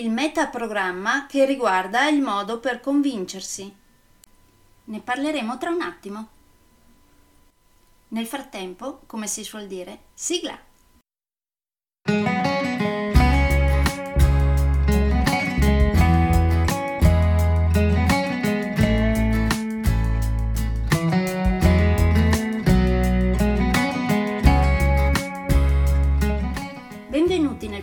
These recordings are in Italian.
il metaprogramma che riguarda il modo per convincersi. Ne parleremo tra un attimo. Nel frattempo, come si suol dire, sigla! Benvenuti nel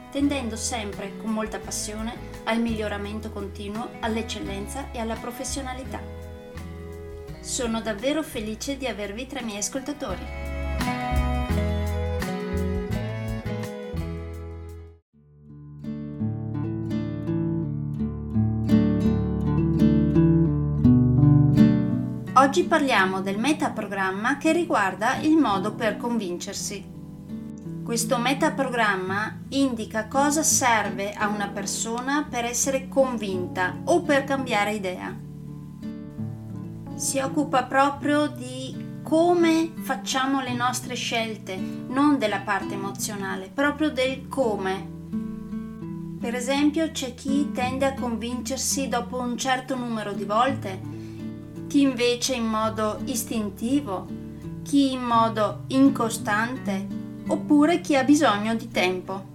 tendendo sempre, con molta passione, al miglioramento continuo, all'eccellenza e alla professionalità. Sono davvero felice di avervi tra i miei ascoltatori. Oggi parliamo del metaprogramma che riguarda il modo per convincersi. Questo metaprogramma indica cosa serve a una persona per essere convinta o per cambiare idea. Si occupa proprio di come facciamo le nostre scelte, non della parte emozionale, proprio del come. Per esempio, c'è chi tende a convincersi dopo un certo numero di volte, chi invece in modo istintivo, chi in modo incostante, oppure chi ha bisogno di tempo.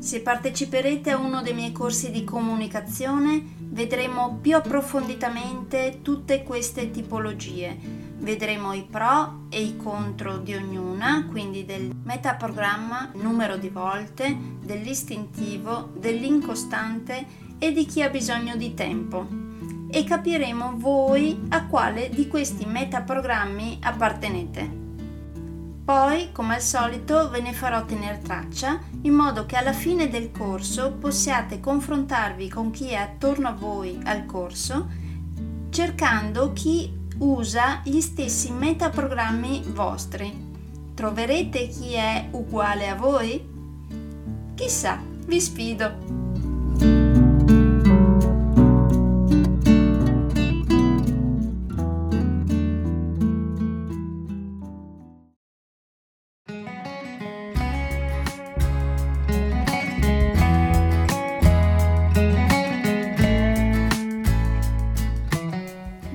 Se parteciperete a uno dei miei corsi di comunicazione, vedremo più approfonditamente tutte queste tipologie. Vedremo i pro e i contro di ognuna, quindi del metaprogramma, numero di volte, dell'istintivo, dell'incostante e di chi ha bisogno di tempo. E capiremo voi a quale di questi metaprogrammi appartenete. Poi, come al solito, ve ne farò tenere traccia in modo che alla fine del corso possiate confrontarvi con chi è attorno a voi al corso, cercando chi usa gli stessi metaprogrammi vostri. Troverete chi è uguale a voi? Chissà, vi sfido!